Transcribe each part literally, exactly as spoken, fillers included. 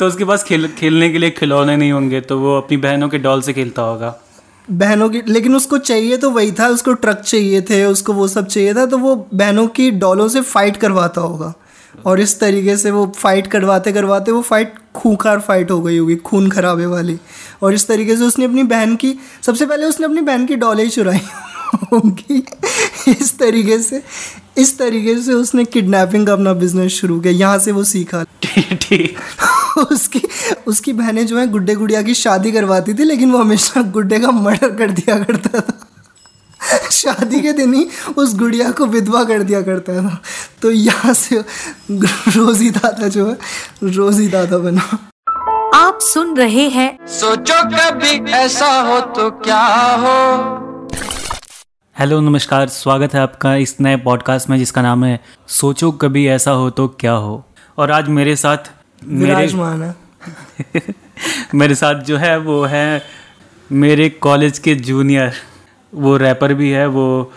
तो उसके पास खेल खेलने के लिए खिलौने नहीं होंगे, तो वो अपनी बहनों के डॉल से खेलता होगा, बहनों की। लेकिन उसको चाहिए तो वही था, उसको ट्रक चाहिए थे, उसको वो सब चाहिए था, तो वो बहनों की डॉलों से फाइट करवाता होगा। और इस तरीके से वो फाइट करवाते करवाते वो फाइट खूंखार फाइट हो गई होगी, खून खराबे वाली। और इस तरीके से उसने अपनी बहन की, सबसे पहले उसने अपनी बहन की डॉलें ही चुराई होंगी। इस तरीके से इस तरीके से उसने किडनैपिंग का अपना बिजनेस शुरू किया। यहाँ से वो सीखा। उसकी उसकी बहनें जो हैं गुड्डे गुड़िया की शादी करवाती थी, लेकिन वो हमेशा गुड्डे का मर्डर कर दिया करता था। शादी के दिन ही उस गुड़िया को विधवा कर दिया करता था। तो यहाँ से रोजी दादा जो है रोजी दादा बना। आप सुन रहे हैं सोचो कभी ऐसा हो तो क्या हो। हेलो नमस्कार, स्वागत है आपका इस नए पॉडकास्ट में जिसका नाम है सोचो कभी ऐसा हो तो क्या हो। और आज मेरे साथ मेरे मेरे साथ जो है वो है मेरे कॉलेज के जूनियर। वो रैपर भी है, वो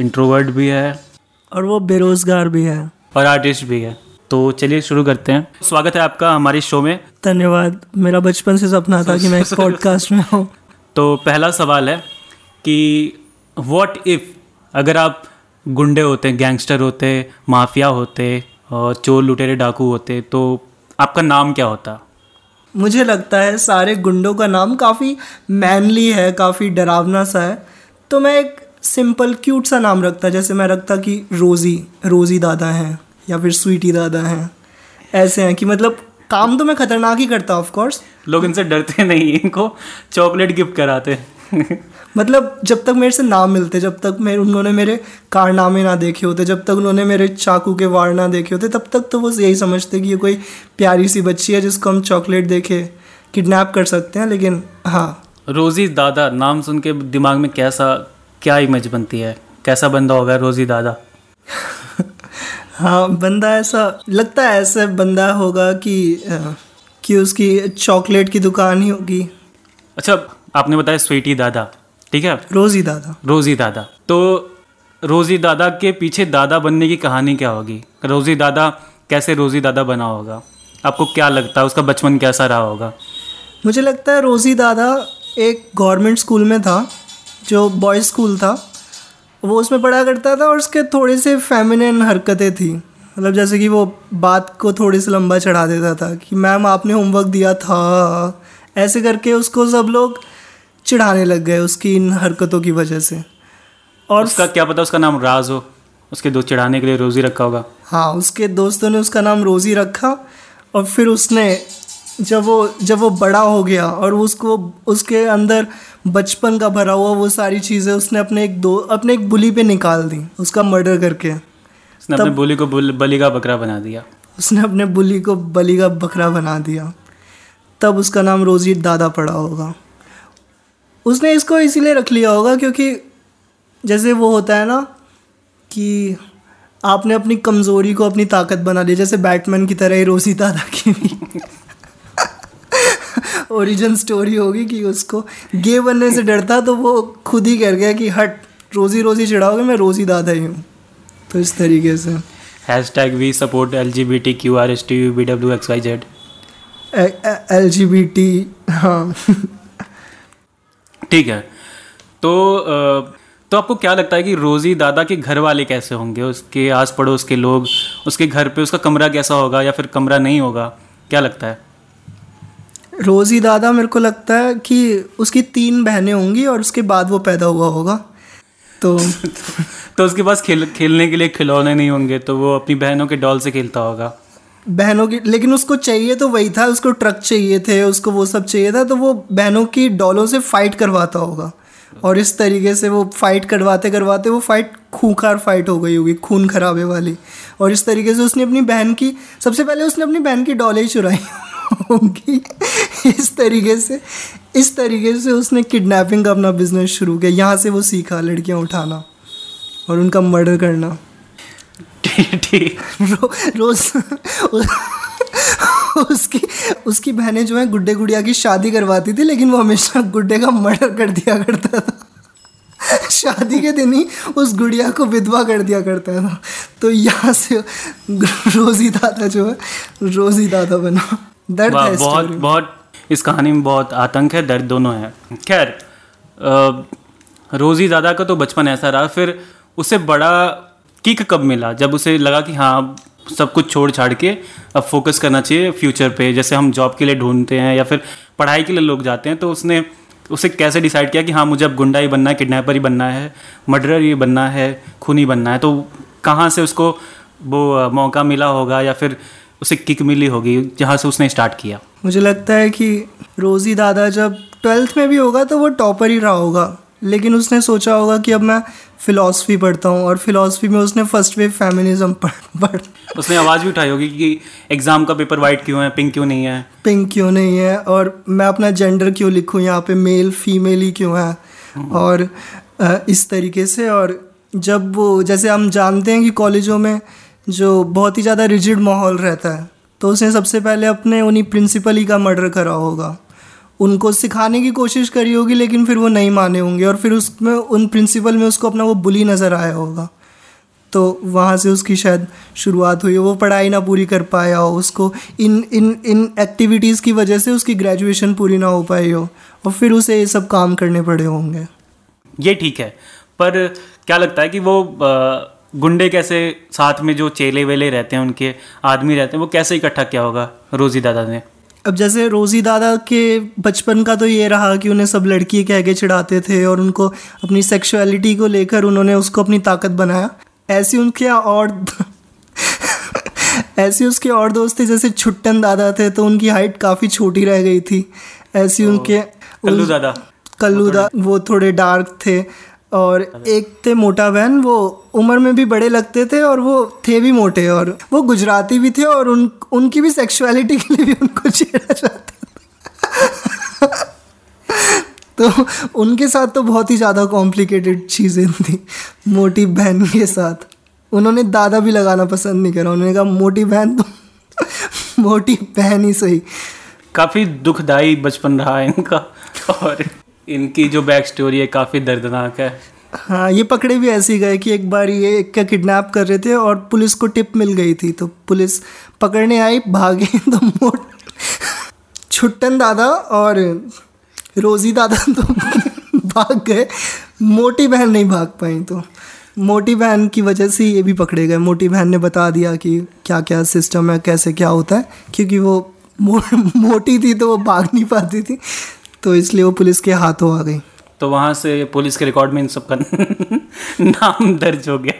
इंट्रोवर्ट भी है, और वो बेरोजगार भी है, और आर्टिस्ट भी है। तो चलिए शुरू करते हैं। स्वागत है आपका हमारे शो में। धन्यवाद। मेरा बचपन से सपना था कि मैं इस पॉडकास्ट में हूँ। तो पहला सवाल है कि What if अगर आप गुंडे होते, गैंगस्टर होते, माफिया होते, और चोर लुटेरे डाकू होते, तो आपका नाम क्या होता? मुझे लगता है सारे गुंडों का नाम काफ़ी मैनली है, काफ़ी डरावना सा है। तो मैं एक सिंपल क्यूट सा नाम रखता, जैसे मैं रखता कि रोज़ी रोज़ी दादा हैं या फिर स्वीटी दादा हैं। ऐसे हैं कि मतलब काम तो मैं खतरनाक ही करता, ऑफ कोर्स। लोग इनसे डरते नहीं, इनको चॉकलेट गिफ्ट कराते। मतलब जब तक मेरे से ना मिलते, जब तक मेरे उन्होंने मेरे कारनामे ना देखे होते, जब तक उन्होंने मेरे चाकू के वार ना देखे होते, तब तक तो वो यही समझते कि ये कोई प्यारी सी बच्ची है जिसको हम चॉकलेट देके किडनैप कर सकते हैं। लेकिन हाँ, रोज़ी दादा नाम सुन के दिमाग में कैसा क्या इमेज बनती है? कैसा बंदा होगा रोज़ी दादा? हाँ, बंदा ऐसा लगता है, ऐसा बंदा होगा कि कि उसकी चॉकलेट की दुकान ही होगी। अच्छा, आपने बताया स्वीटी दादा, ठीक है। रोज़ी दादा रोज़ी दादा तो रोज़ी दादा के पीछे दादा बनने की कहानी क्या होगी? रोज़ी दादा कैसे रोज़ी दादा बना होगा? आपको क्या लगता है उसका बचपन कैसा रहा होगा? मुझे लगता है रोज़ी दादा एक गवर्नमेंट स्कूल में था, जो बॉयज़ स्कूल था, वो उसमें पढ़ा करता था। और उसके थोड़े से फेमिनिन हरकतें थी, मतलब जैसे कि वो बात को थोड़े से लंबा चढ़ा देता था कि मैम आपने होमवर्क दिया था, ऐसे करके उसको सब लोग चिढ़ाने लग गए उसकी इन हरकतों की वजह से। और उसका क्या पता उसका नाम राज हो, उसके दोस्त चिढ़ाने के लिए रोज़ी रखा होगा। हाँ, उसके दोस्तों ने उसका नाम रोज़ी रखा। और फिर उसने जब वो जब वो बड़ा हो गया और उसको उसके अंदर बचपन का भरा हुआ वो सारी चीज़ें उसने अपने एक दो अपने एक बुली पे निकाल दी, उसका मर्डर करके। उसने अपने बुली को बलि का बकरा बना दिया उसने अपने बुली को बलि का बकरा बना दिया। तब उसका नाम रोज़ी दादा पड़ा होगा। उसने इसको इसीलिए रख लिया होगा क्योंकि जैसे वो होता है ना कि आपने अपनी कमज़ोरी को अपनी ताकत बना ली, जैसे बैटमैन की तरह ही रोज़ी दादा की भी ओरिजिन स्टोरी होगी कि उसको गे बनने से डरता, तो वो खुद ही कह गया कि हट, रोज़ी रोज़ी चिढ़ाओगे, मैं रोज़ी दादा ही हूँ। तो इस तरीके से hashtag we support L G B T Q R S T U B W X Y Z L G B T. हाँ, ठीक है। तो तो आपको क्या लगता है कि रोज़ी दादा के घर वाले कैसे होंगे? उसके आस पड़ोस के लोग, उसके घर पे उसका कमरा कैसा होगा या फिर कमरा नहीं होगा? क्या लगता है? रोज़ी दादा, मेरे को लगता है कि उसकी तीन बहनें होंगी और उसके बाद वो पैदा हुआ होगा। तो तो उसके पास खेल खेलने के लिए खिलौने नहीं होंगे, तो वो अपनी बहनों के डॉल से खेलता होगा, बहनों की। लेकिन उसको चाहिए तो वही था, उसको ट्रक चाहिए थे, उसको वो सब चाहिए था, तो वो बहनों की डॉलों से फाइट करवाता होगा। और इस तरीके से वो फाइट करवाते करवाते वो फाइट खूंखार फाइट हो गई होगी, खून खराबे वाली। और इस तरीके से उसने अपनी बहन की, सबसे पहले उसने अपनी बहन की डॉलें ही चुराई होंगी। इस तरीके से इस तरीके से उसने किडनैपिंग का अपना बिजनेस शुरू किया। यहाँ से वो सीखा लड़कियाँ उठाना और उनका मर्डर करना। रो, रोज उसकी उसकी बहनें जो हैं गुड्डे गुड़िया की शादी करवाती थी, लेकिन वो हमेशा गुड्डे का मर्डर कर दिया करता था। शादी के दिन ही उस गुड़िया को विधवा कर दिया करता था। तो यहाँ से रोज़ी दादा जो है रोज़ी दादा बना। दर्द है, बहुत बहुत इस कहानी में बहुत आतंक है, दर्द दोनों है। खैर रोज़ी दादा का तो बचपन ऐसा रहा, फिर उसे बड़ा किक कब मिला जब उसे लगा कि हाँ सब कुछ छोड़ छाड़ के अब फोकस करना चाहिए फ्यूचर पे। जैसे हम जॉब के लिए ढूंढते हैं या फिर पढ़ाई के लिए लोग जाते हैं, तो उसने उसे कैसे डिसाइड किया कि हाँ मुझे अब गुंडा ही बनना है, किडनैपर ही बनना है, मर्डरर ही बनना है, खूनी बनना है। तो कहाँ से उसको वो मौका मिला होगा या फिर उसे किक मिली होगी जहाँ से उसने स्टार्ट किया। मुझे लगता है कि रोज़ी दादा जब ट्वेल्थ में भी होगा तो वो टॉपर ही रहा होगा, लेकिन उसने सोचा होगा कि अब मैं फ़िलासफ़ी पढ़ता हूँ, और फिलासफी में उसने फर्स्ट वेव फेमिनिज्म पढ़ उसने आवाज़ भी उठाई होगी कि एग्ज़ाम का पेपर वाइट क्यों है, पिंक क्यों नहीं है, पिंक क्यों नहीं है, और मैं अपना जेंडर क्यों लिखूँ यहाँ पे, मेल फीमेल ही क्यों है, और इस तरीके से। और जब वो, जैसे हम जानते हैं कि कॉलेजों में जो बहुत ही ज़्यादा रिजिड माहौल रहता है, तो उसने सबसे पहले अपने उन्हीं प्रिंसिपल ही का मर्डर करा होगा, उनको सिखाने की कोशिश करी होगी, लेकिन फिर वो नहीं माने होंगे, और फिर उसमें उन प्रिंसिपल में उसको अपना वो बुली नज़र आया होगा, तो वहाँ से उसकी शायद शुरुआत हुई। वो पढ़ाई ना पूरी कर पाया हो, उसको इन इन इन एक्टिविटीज़ की वजह से उसकी ग्रेजुएशन पूरी ना हो पाई हो, और फिर उसे ये सब काम करने पड़े होंगे। ये ठीक है, पर क्या लगता है कि वो गुंडे कैसे, साथ में जो चेले वेले रहते हैं उनके आदमी रहते हैं, वो कैसे इकट्ठा किया होगा रोज़ी दादा ने। अब जैसे रोज़ी दादा के बचपन का तो ये रहा कि उन्हें सब लड़की कह के चिढ़ाते थे, और उनको अपनी सेक्सुअलिटी को लेकर उन्होंने उसको अपनी ताकत बनाया। ऐसी उनके और ऐसी उसके और दोस्त थे, जैसे छुट्टन दादा थे तो उनकी हाइट काफ़ी छोटी रह गई थी, ऐसी उनके कल्लू दादा कल्लू दादा वो थोड़े डार्क थे, और एक थे मोटा बहन, वो उम्र में भी बड़े लगते थे और वो थे भी मोटे, और वो गुजराती भी थे, और उन उनकी भी सेक्सुअलिटी के लिए भी उनको छेड़ा जाता था तो उनके साथ तो बहुत ही ज़्यादा कॉम्प्लिकेटेड चीज़ें थी। मोटी बहन के साथ उन्होंने दादा भी लगाना पसंद नहीं करा, उन्होंने कहा मोटी बहन तो मोटी बहन ही सही। काफ़ी दुखदाई बचपन रहा है इनका, और इनकी जो बैक स्टोरी है काफ़ी दर्दनाक है। हाँ, ये पकड़े भी ऐसे गए कि एक बार ये एक का किडनैप कर रहे थे और पुलिस को टिप मिल गई थी, तो पुलिस पकड़ने आई, भागे तो मोट छुट्टन दादा और रोज़ी दादा तो भाग गए, मोटी बहन नहीं भाग पाई, तो मोटी बहन की वजह से ये भी पकड़े गए। मोटी बहन ने बता दिया कि क्या क्या सिस्टम है, कैसे क्या होता है, क्योंकि वो मो, मोटी थी तो वो भाग नहीं पाती थी, तो इसलिए वो पुलिस के हाथों आ गई। तो वहाँ से पुलिस के रिकॉर्ड में इन सब का नाम दर्ज हो गया,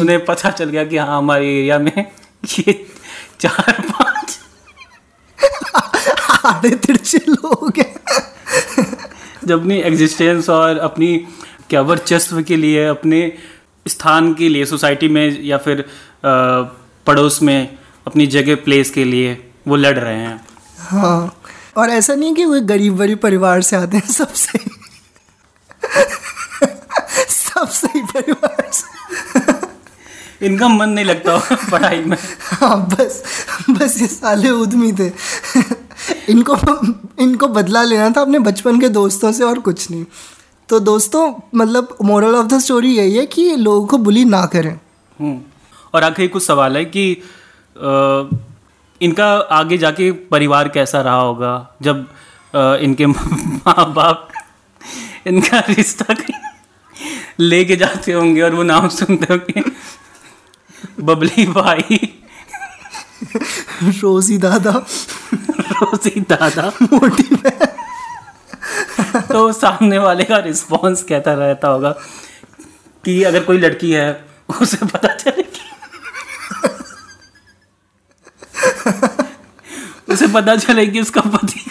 उन्हें पता चल गया कि हाँ हमारे एरिया में ये चार पाँच आड़े तिरछे लोग हैं जो अपनी एग्जिस्टेंस और अपनी क्या वर्चस्व के लिए, अपने स्थान के लिए सोसाइटी में या फिर पड़ोस में अपनी जगह प्लेस के लिए वो लड़ रहे हैं। हाँ, और ऐसा नहीं कि वो गरीब वरीब परिवार से आते हैं, सबसे सबसे ही परिवार से इनका मन नहीं लगता हो पढ़ाई में। हाँ, बस बस ये साले उद्यमी थे, इनको इनको बदला लेना था अपने बचपन के दोस्तों से और कुछ नहीं। तो दोस्तों, मतलब मोरल ऑफ द स्टोरी यही है कि लोगों को बुली ना करें। और आखिरी कुछ सवाल है कि आ, इनका आगे जाके परिवार कैसा रहा होगा, जब आ, इनके माँ बाप इनका रिश्ता ले के जाते होंगे और वो नाम सुनते होंगे बबली भाई, रोज़ी दादा रोज़ी दादा मोटी बहन तो सामने वाले का रिस्पॉन्स कहता रहता होगा कि अगर कोई लड़की है उसे पता चले उसे पता चले कि उसका पति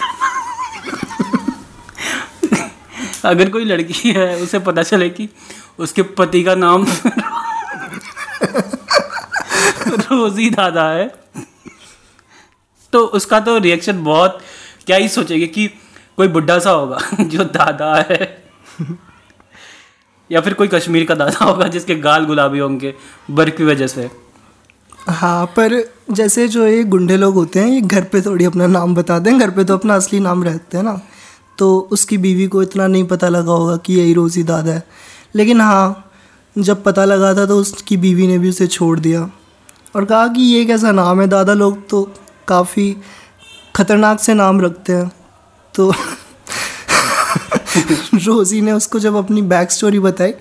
अगर कोई लड़की है उसे पता चले कि उसके पति का नाम रोज़ी दादा है, तो उसका तो रिएक्शन बहुत, क्या ही सोचेंगे कि कोई बुड्ढा सा होगा जो दादा है, या फिर कोई कश्मीर का दादा होगा जिसके गाल गुलाबी होंगे बर्फ की वजह से। हाँ, पर जैसे जो ये गुंडे लोग होते हैं ये घर पे थोड़ी अपना नाम बताते हैं, घर पे तो अपना असली नाम रहते हैं ना, तो उसकी बीवी को इतना नहीं पता लगा होगा कि यही रोज़ी दादा है, लेकिन हाँ जब पता लगा था तो उसकी बीवी ने भी उसे छोड़ दिया और कहा कि ये कैसा नाम है, दादा लोग तो काफ़ी ख़तरनाक से नाम रखते हैं। तो रोज़ी ने उसको जब अपनी बैक स्टोरी बताई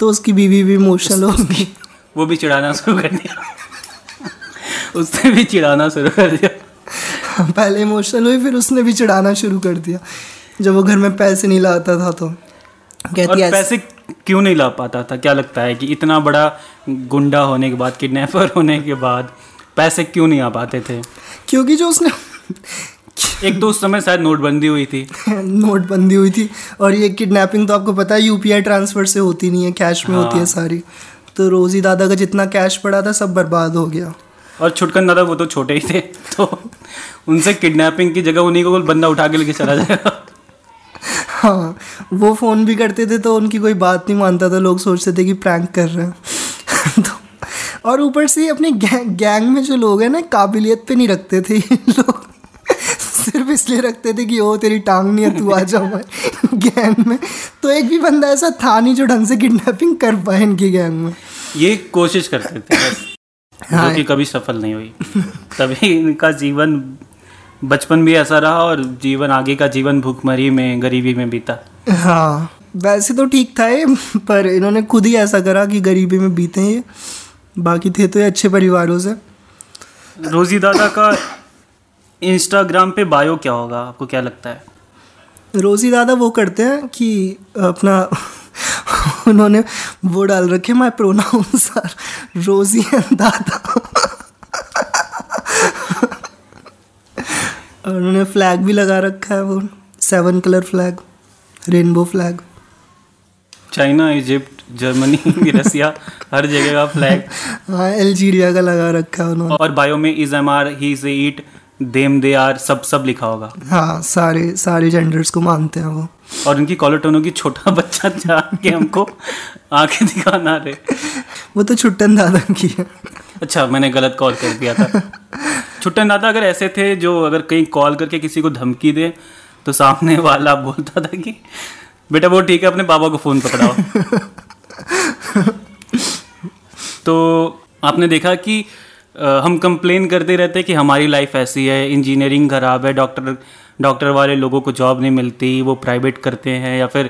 तो उसकी बीवी भी इमोशनल हो गई, वो भी चिढ़ाना शुरू कर दिया उसने भी चिढ़ाना शुरू कर दिया। पहले इमोशनल हुई, फिर उसने भी चिढ़ाना शुरू कर दिया जब वो घर में पैसे नहीं लाता था। तो कहती है पैसे क्यों नहीं ला पाता था, क्या लगता है कि इतना बड़ा गुंडा होने के बाद, किडनैपर होने के बाद पैसे क्यों नहीं आ पाते थे? क्योंकि जो उसने एक तो उस समय शायद नोटबंदी हुई थी नोटबंदी हुई थी और ये किडनैपिंग तो आपको पता है यूपीआई ट्रांसफ़र से होती नहीं है, कैश में हाँ। होती है सारी। तो रोज़ी दादा का जितना कैश पड़ा था सब बर्बाद हो गया। और छुटकन दादा वो तो छोटे ही थे, तो उनसे किडनैपिंग की जगह उन्हीं को बंदा उठा के लेके चला जाएगा। हाँ, वो फ़ोन भी करते थे तो उनकी कोई बात नहीं मानता था, लोग सोचते थे कि प्रैंक कर रहे हैं। तो और ऊपर से अपने गैंग गैंग में जो लोग हैं ना, काबिलियत पे नहीं रखते थे लोग, सिर्फ इसलिए रखते थे कि ओ तेरी टांग नहीं है, तू आ जा हमारे गैंग में। तो एक भी बंदा ऐसा था नहीं जो ढंग से किडनैपिंग कर पाए इनकी गैंग में। ये कोशिश करते थे जो कि कभी सफल नहीं हुई। तभी इनका जीवन बचपन भी ऐसा रहा और जीवन आगे का जीवन भूखमरी में, गरीबी में बीता। हाँ, वैसे तो ठीक था ये, पर इन्होंने खुद ही ऐसा करा कि गरीबी में बीते ये। बाकी थे तो ये अच्छे परिवारों से। रोज़ी दादा का इंस्टाग्राम पे बायो क्या होगा, आपको क्या लगता है? रोज़ी दादा वो करते हैं कि अपना उन्होंने वो डाल रखे, माय प्रोनाउंस आर रोज़ी एंड दादा। और उन्होंने फ्लैग भी लगा रखा है, वो seven colour flag, rainbow flag. China, Egypt, Germany, Russia, हर जगह का फ्लैग। हाँ, अल्जीरिया का लगा रखा है उन्होंने। और बायो में is M R, he is it, them they are, सब सब लिखा होगा। हाँ, सारे सारे जेंडर्स को मानते हैं वो। और उनकी कॉलर टोन होगी, छोटा बच्चा जाके हमको आंखें दिखाना रे। वो तो छुट्टन दादा की है। अच्छा, मैंने गलत कॉल कर दिया था। छुट्टन दादा अगर ऐसे थे जो अगर कहीं कॉल करके किसी को धमकी दे तो सामने वाला बोलता था कि बेटा वो ठीक है, अपने बाबा को फ़ोन पकड़ाओ। तो आपने देखा कि आ, हम कंप्लेन करते रहते कि हमारी लाइफ ऐसी है, इंजीनियरिंग ख़राब है, डॉक्टर डॉक्टर वाले लोगों को जॉब नहीं मिलती, वो प्राइवेट करते हैं, या फिर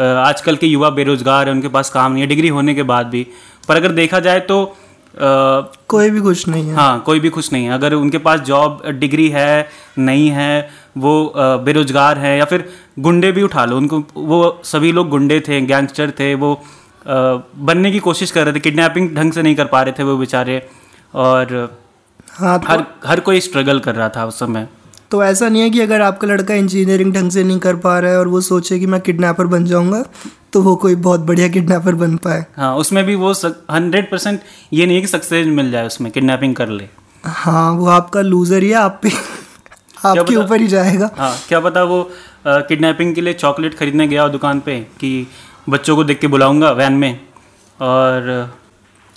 आ, आजकल के युवा बेरोज़गार हैं, उनके पास काम नहीं है डिग्री होने के बाद भी। पर अगर देखा जाए तो आ, कोई भी खुश नहीं है। हाँ, कोई भी खुश नहीं है। अगर उनके पास जॉब, डिग्री है नहीं है, वो आ, बेरोजगार हैं, या फिर गुंडे भी उठा लो उनको, वो सभी लोग गुंडे थे, गैंगस्टर थे, वो आ, बनने की कोशिश कर रहे थे, किडनैपिंग ढंग से नहीं कर पा रहे थे वो बेचारे। और हाँ, तो, हर हर कोई स्ट्रगल कर रहा था उस समय। तो ऐसा नहीं है कि अगर आपका लड़का इंजीनियरिंग ढंग से नहीं कर पा रहा है और वो सोचे कि मैं किडनैपर बन जाऊँगा तो वो कोई बहुत बढ़िया किडनैपर बन पाए। हाँ, उसमें भी वो हंड्रेड परसेंट ये नहीं है कि सक्सेस मिल जाए उसमें, किडनैपिंग कर ले। हाँ, वो आपका लूज़र ही है, आप पे आपके ऊपर ही जाएगा। हाँ, क्या पता वो किडनैपिंग के लिए चॉकलेट खरीदने गया दुकान पे कि बच्चों को देख के बुलाऊंगा वैन में, और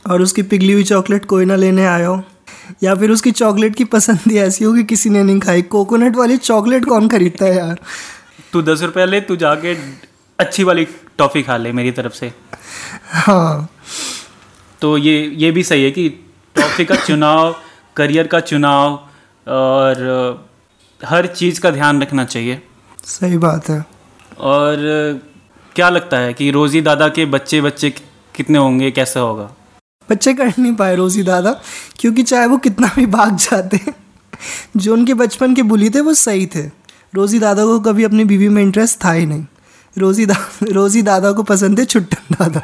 और उसकी पिघली हुई चॉकलेट कोई ना लेने आया हो, या फिर उसकी चॉकलेट की पसंद ही ऐसी हो कि किसी ने नहीं खाई। कोकोनट वाली चॉकलेट कौन खरीदता है यार? तू दस रुपया ले, तू जाके अच्छी वाली टॉफ़ी खा ले मेरी तरफ से। हाँ, तो ये ये भी सही है कि टॉफ़ी का चुनाव, करियर का चुनाव, और हर चीज़ का ध्यान रखना चाहिए। सही बात है। और क्या लगता है कि रोज़ी दादा के बच्चे बच्चे कितने होंगे, कैसा होगा? बच्चे कर नहीं पाए रोज़ी दादा, क्योंकि चाहे वो कितना भी भाग जाते, जो उनके बचपन के बुली थे वो सही थे। रोज़ी दादा को कभी अपनी बीवी में इंटरेस्ट था ही नहीं। रोज़ी दा रोज़ी दादा को पसंद है छुट्टन दादा।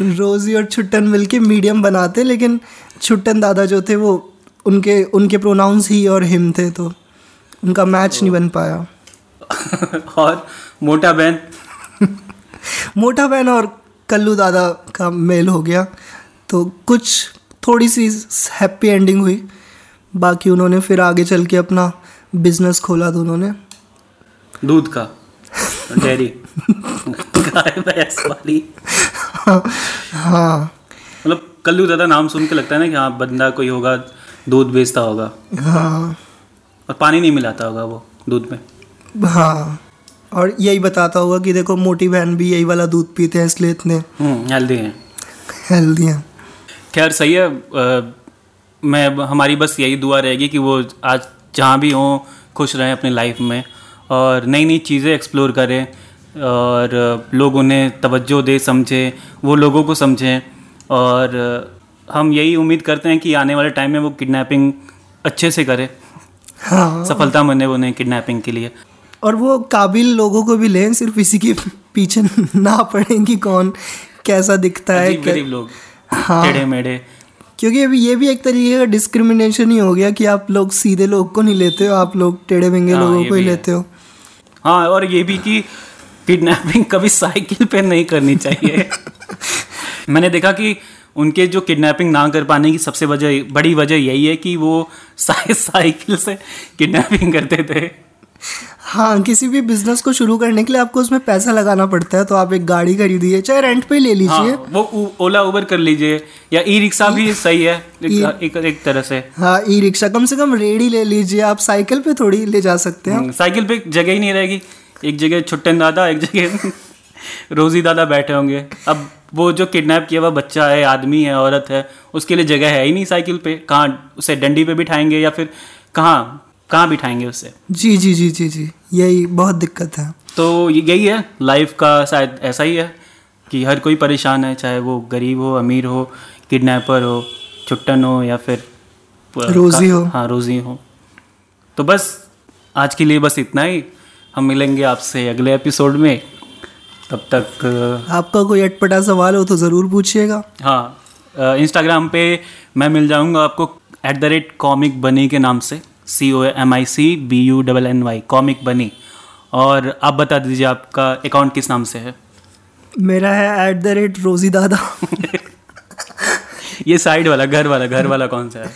रोज़ी और छुट्टन मिलके मीडियम बनाते, लेकिन छुट्टन दादा जो थे वो उनके उनके प्रोनाउंस ही और हिम थे, तो उनका मैच नहीं बन पाया। और मोटा बहन मोटा बहन और कल्लू दादा का मेल हो गया, तो कुछ थोड़ी सी हैप्पी एंडिंग हुई। बाकी उन्होंने फिर आगे चल के अपना बिजनेस खोला दोनों ने, दूध का डेयरी गाय भैंस वाली। हाँ, मतलब कल्लू दादा नाम सुन के लगता है ना कि हाँ, बंदा कोई होगा दूध बेचता होगा। हाँ, और पानी नहीं मिलाता होगा वो दूध में। हाँ, और यही बताता होगा कि देखो मोटी बहन भी यही वाला दूध पीते हैं इसलिए इतने हेल्दी हैं हेल्दी हैं खैर सही है। आ, मैं हमारी बस यही दुआ रहेगी कि वो आज जहाँ भी हों खुश रहें अपनी लाइफ में, और नई नई चीज़ें एक्सप्लोर करें, और लोग उन्हें तवज्जो दे, समझें, वो लोगों को समझें। और हम यही उम्मीद करते हैं कि आने वाले टाइम में वो किडनैपिंग अच्छे से करें, हाँ। सफलता मने उन्हें किडनैपिंग के लिए, और वो काबिल लोगों को भी लें, सिर्फ इसी के पीछे ना पड़ें कि कौन कैसा दिखता है, गरीब लोग, हाँ, टेढ़े मेढ़े। क्योंकि अभी ये भी एक तरीके का डिस्क्रिमिनेशन ही हो गया कि आप लोग सीधे लोग को नहीं लेते हो, आप लोग टेढ़े मेढ़े लोगों को ही लेते हो, हाँ। और ये भी कि किडनैपिंग कभी साइकिल पे नहीं करनी चाहिए। मैंने देखा कि उनके जो किडनैपिंग ना कर पाने की सबसे वजह बड़ी वजह यही है कि वो साइकिल से किडनैपिंग करते थे। हाँ, किसी भी बिजनेस को शुरू करने के लिए आपको उसमें पैसा लगाना पड़ता है, तो आप एक गाड़ी खरीदिए, चाहे रेंट पे ले लीजिए, हाँ, वो ओला उबर कर लीजिए, या ई रिक्शा भी सही है एक, एक, एक तरह से, हाँ। ई रिक्शा कम से कम रेडी ले लीजिए, आप साइकिल पे थोड़ी ले जा सकते हैं, साइकिल पे जगह ही नहीं रहेगी। एक जगह छुट्टन दादा, एक जगह रोजी दादा बैठे होंगे। अब वो जो किडनैप किया हुआ बच्चा है, आदमी है, औरत है, उसके लिए जगह है ही नहीं साइकिल पे, कहाँ उसे डंडी पे बिठाएंगे, या फिर कहाँ कहाँ बिठाएंगे उसे। जी जी जी जी जी यही बहुत दिक्कत है। तो यही है लाइफ का, शायद ऐसा ही है कि हर कोई परेशान है, चाहे वो गरीब हो, अमीर हो, किडनैपर हो, छुट्टन हो, या फिर रोजी हो, हाँ, रोजी हो। तो बस आज के लिए बस इतना ही। हम मिलेंगे आपसे अगले एपिसोड में। तब तक आपका कोई अटपटा सवाल हो तो ज़रूर पूछिएगा, हाँ। इंस्टाग्राम पे मैं मिल जाऊँगा आपको एट द रेट कॉमिक बनी के नाम से, C O M I C B U double N Y, comic bunny. और आप बता दीजिए आपका अकाउंट किस नाम से है। मेरा है एट द रेट रोजी दादा। ये साइड वाला, घर वाला घर वाला कौन सा है?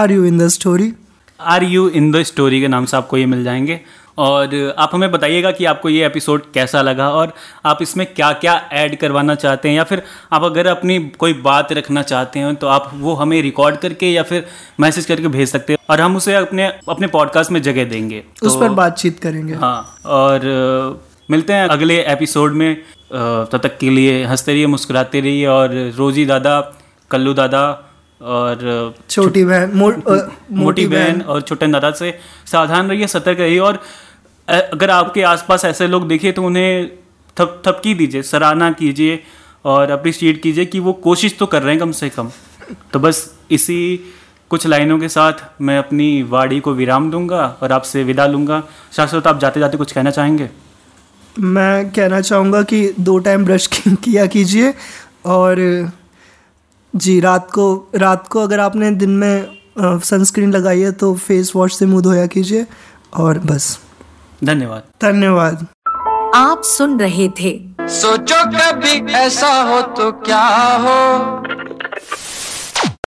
Are you in the story, are you in the story के नाम से आपको ये मिल जाएंगे। और आप हमें बताइएगा कि आपको ये एपिसोड कैसा लगा, और आप इसमें क्या क्या ऐड करवाना चाहते हैं, या फिर आप अगर अपनी कोई बात रखना चाहते हैं तो आप वो हमें रिकॉर्ड करके या फिर मैसेज करके भेज सकते हैं, और हम उसे अपने अपने पॉडकास्ट में जगह देंगे, उस तो, पर बातचीत करेंगे, हाँ। और मिलते हैं अगले एपिसोड में। तब तक के लिए हंसते रहिए, मुस्कुराते रहिए, और रोजी दादा, कल्लू दादा, और छोटी बहन, मो, मोटी बहन, और छोटन दादा से सावधान रहिए, सतर्क रहिए। और अगर आपके आसपास ऐसे लोग दिखे तो उन्हें थप थपकी दीजिए, सराहना कीजिए, और अप्रिशिएट कीजिए कि वो कोशिश तो कर रहे हैं कम से कम। तो बस इसी कुछ लाइनों के साथ मैं अपनी वाणी को विराम दूंगा और आपसे विदा लूंगा। शाश्वत, आप जाते जाते कुछ कहना चाहेंगे? मैं कहना चाहूँगा कि दो टाइम ब्रश किया कीजिए, और जी रात को रात को अगर आपने दिन में सनस्क्रीन लगाई है तो फेस वॉश से मुँह धोया कीजिए, और बस। धन्यवाद धन्यवाद। आप सुन रहे थे सोचो कभी ऐसा हो तो क्या हो।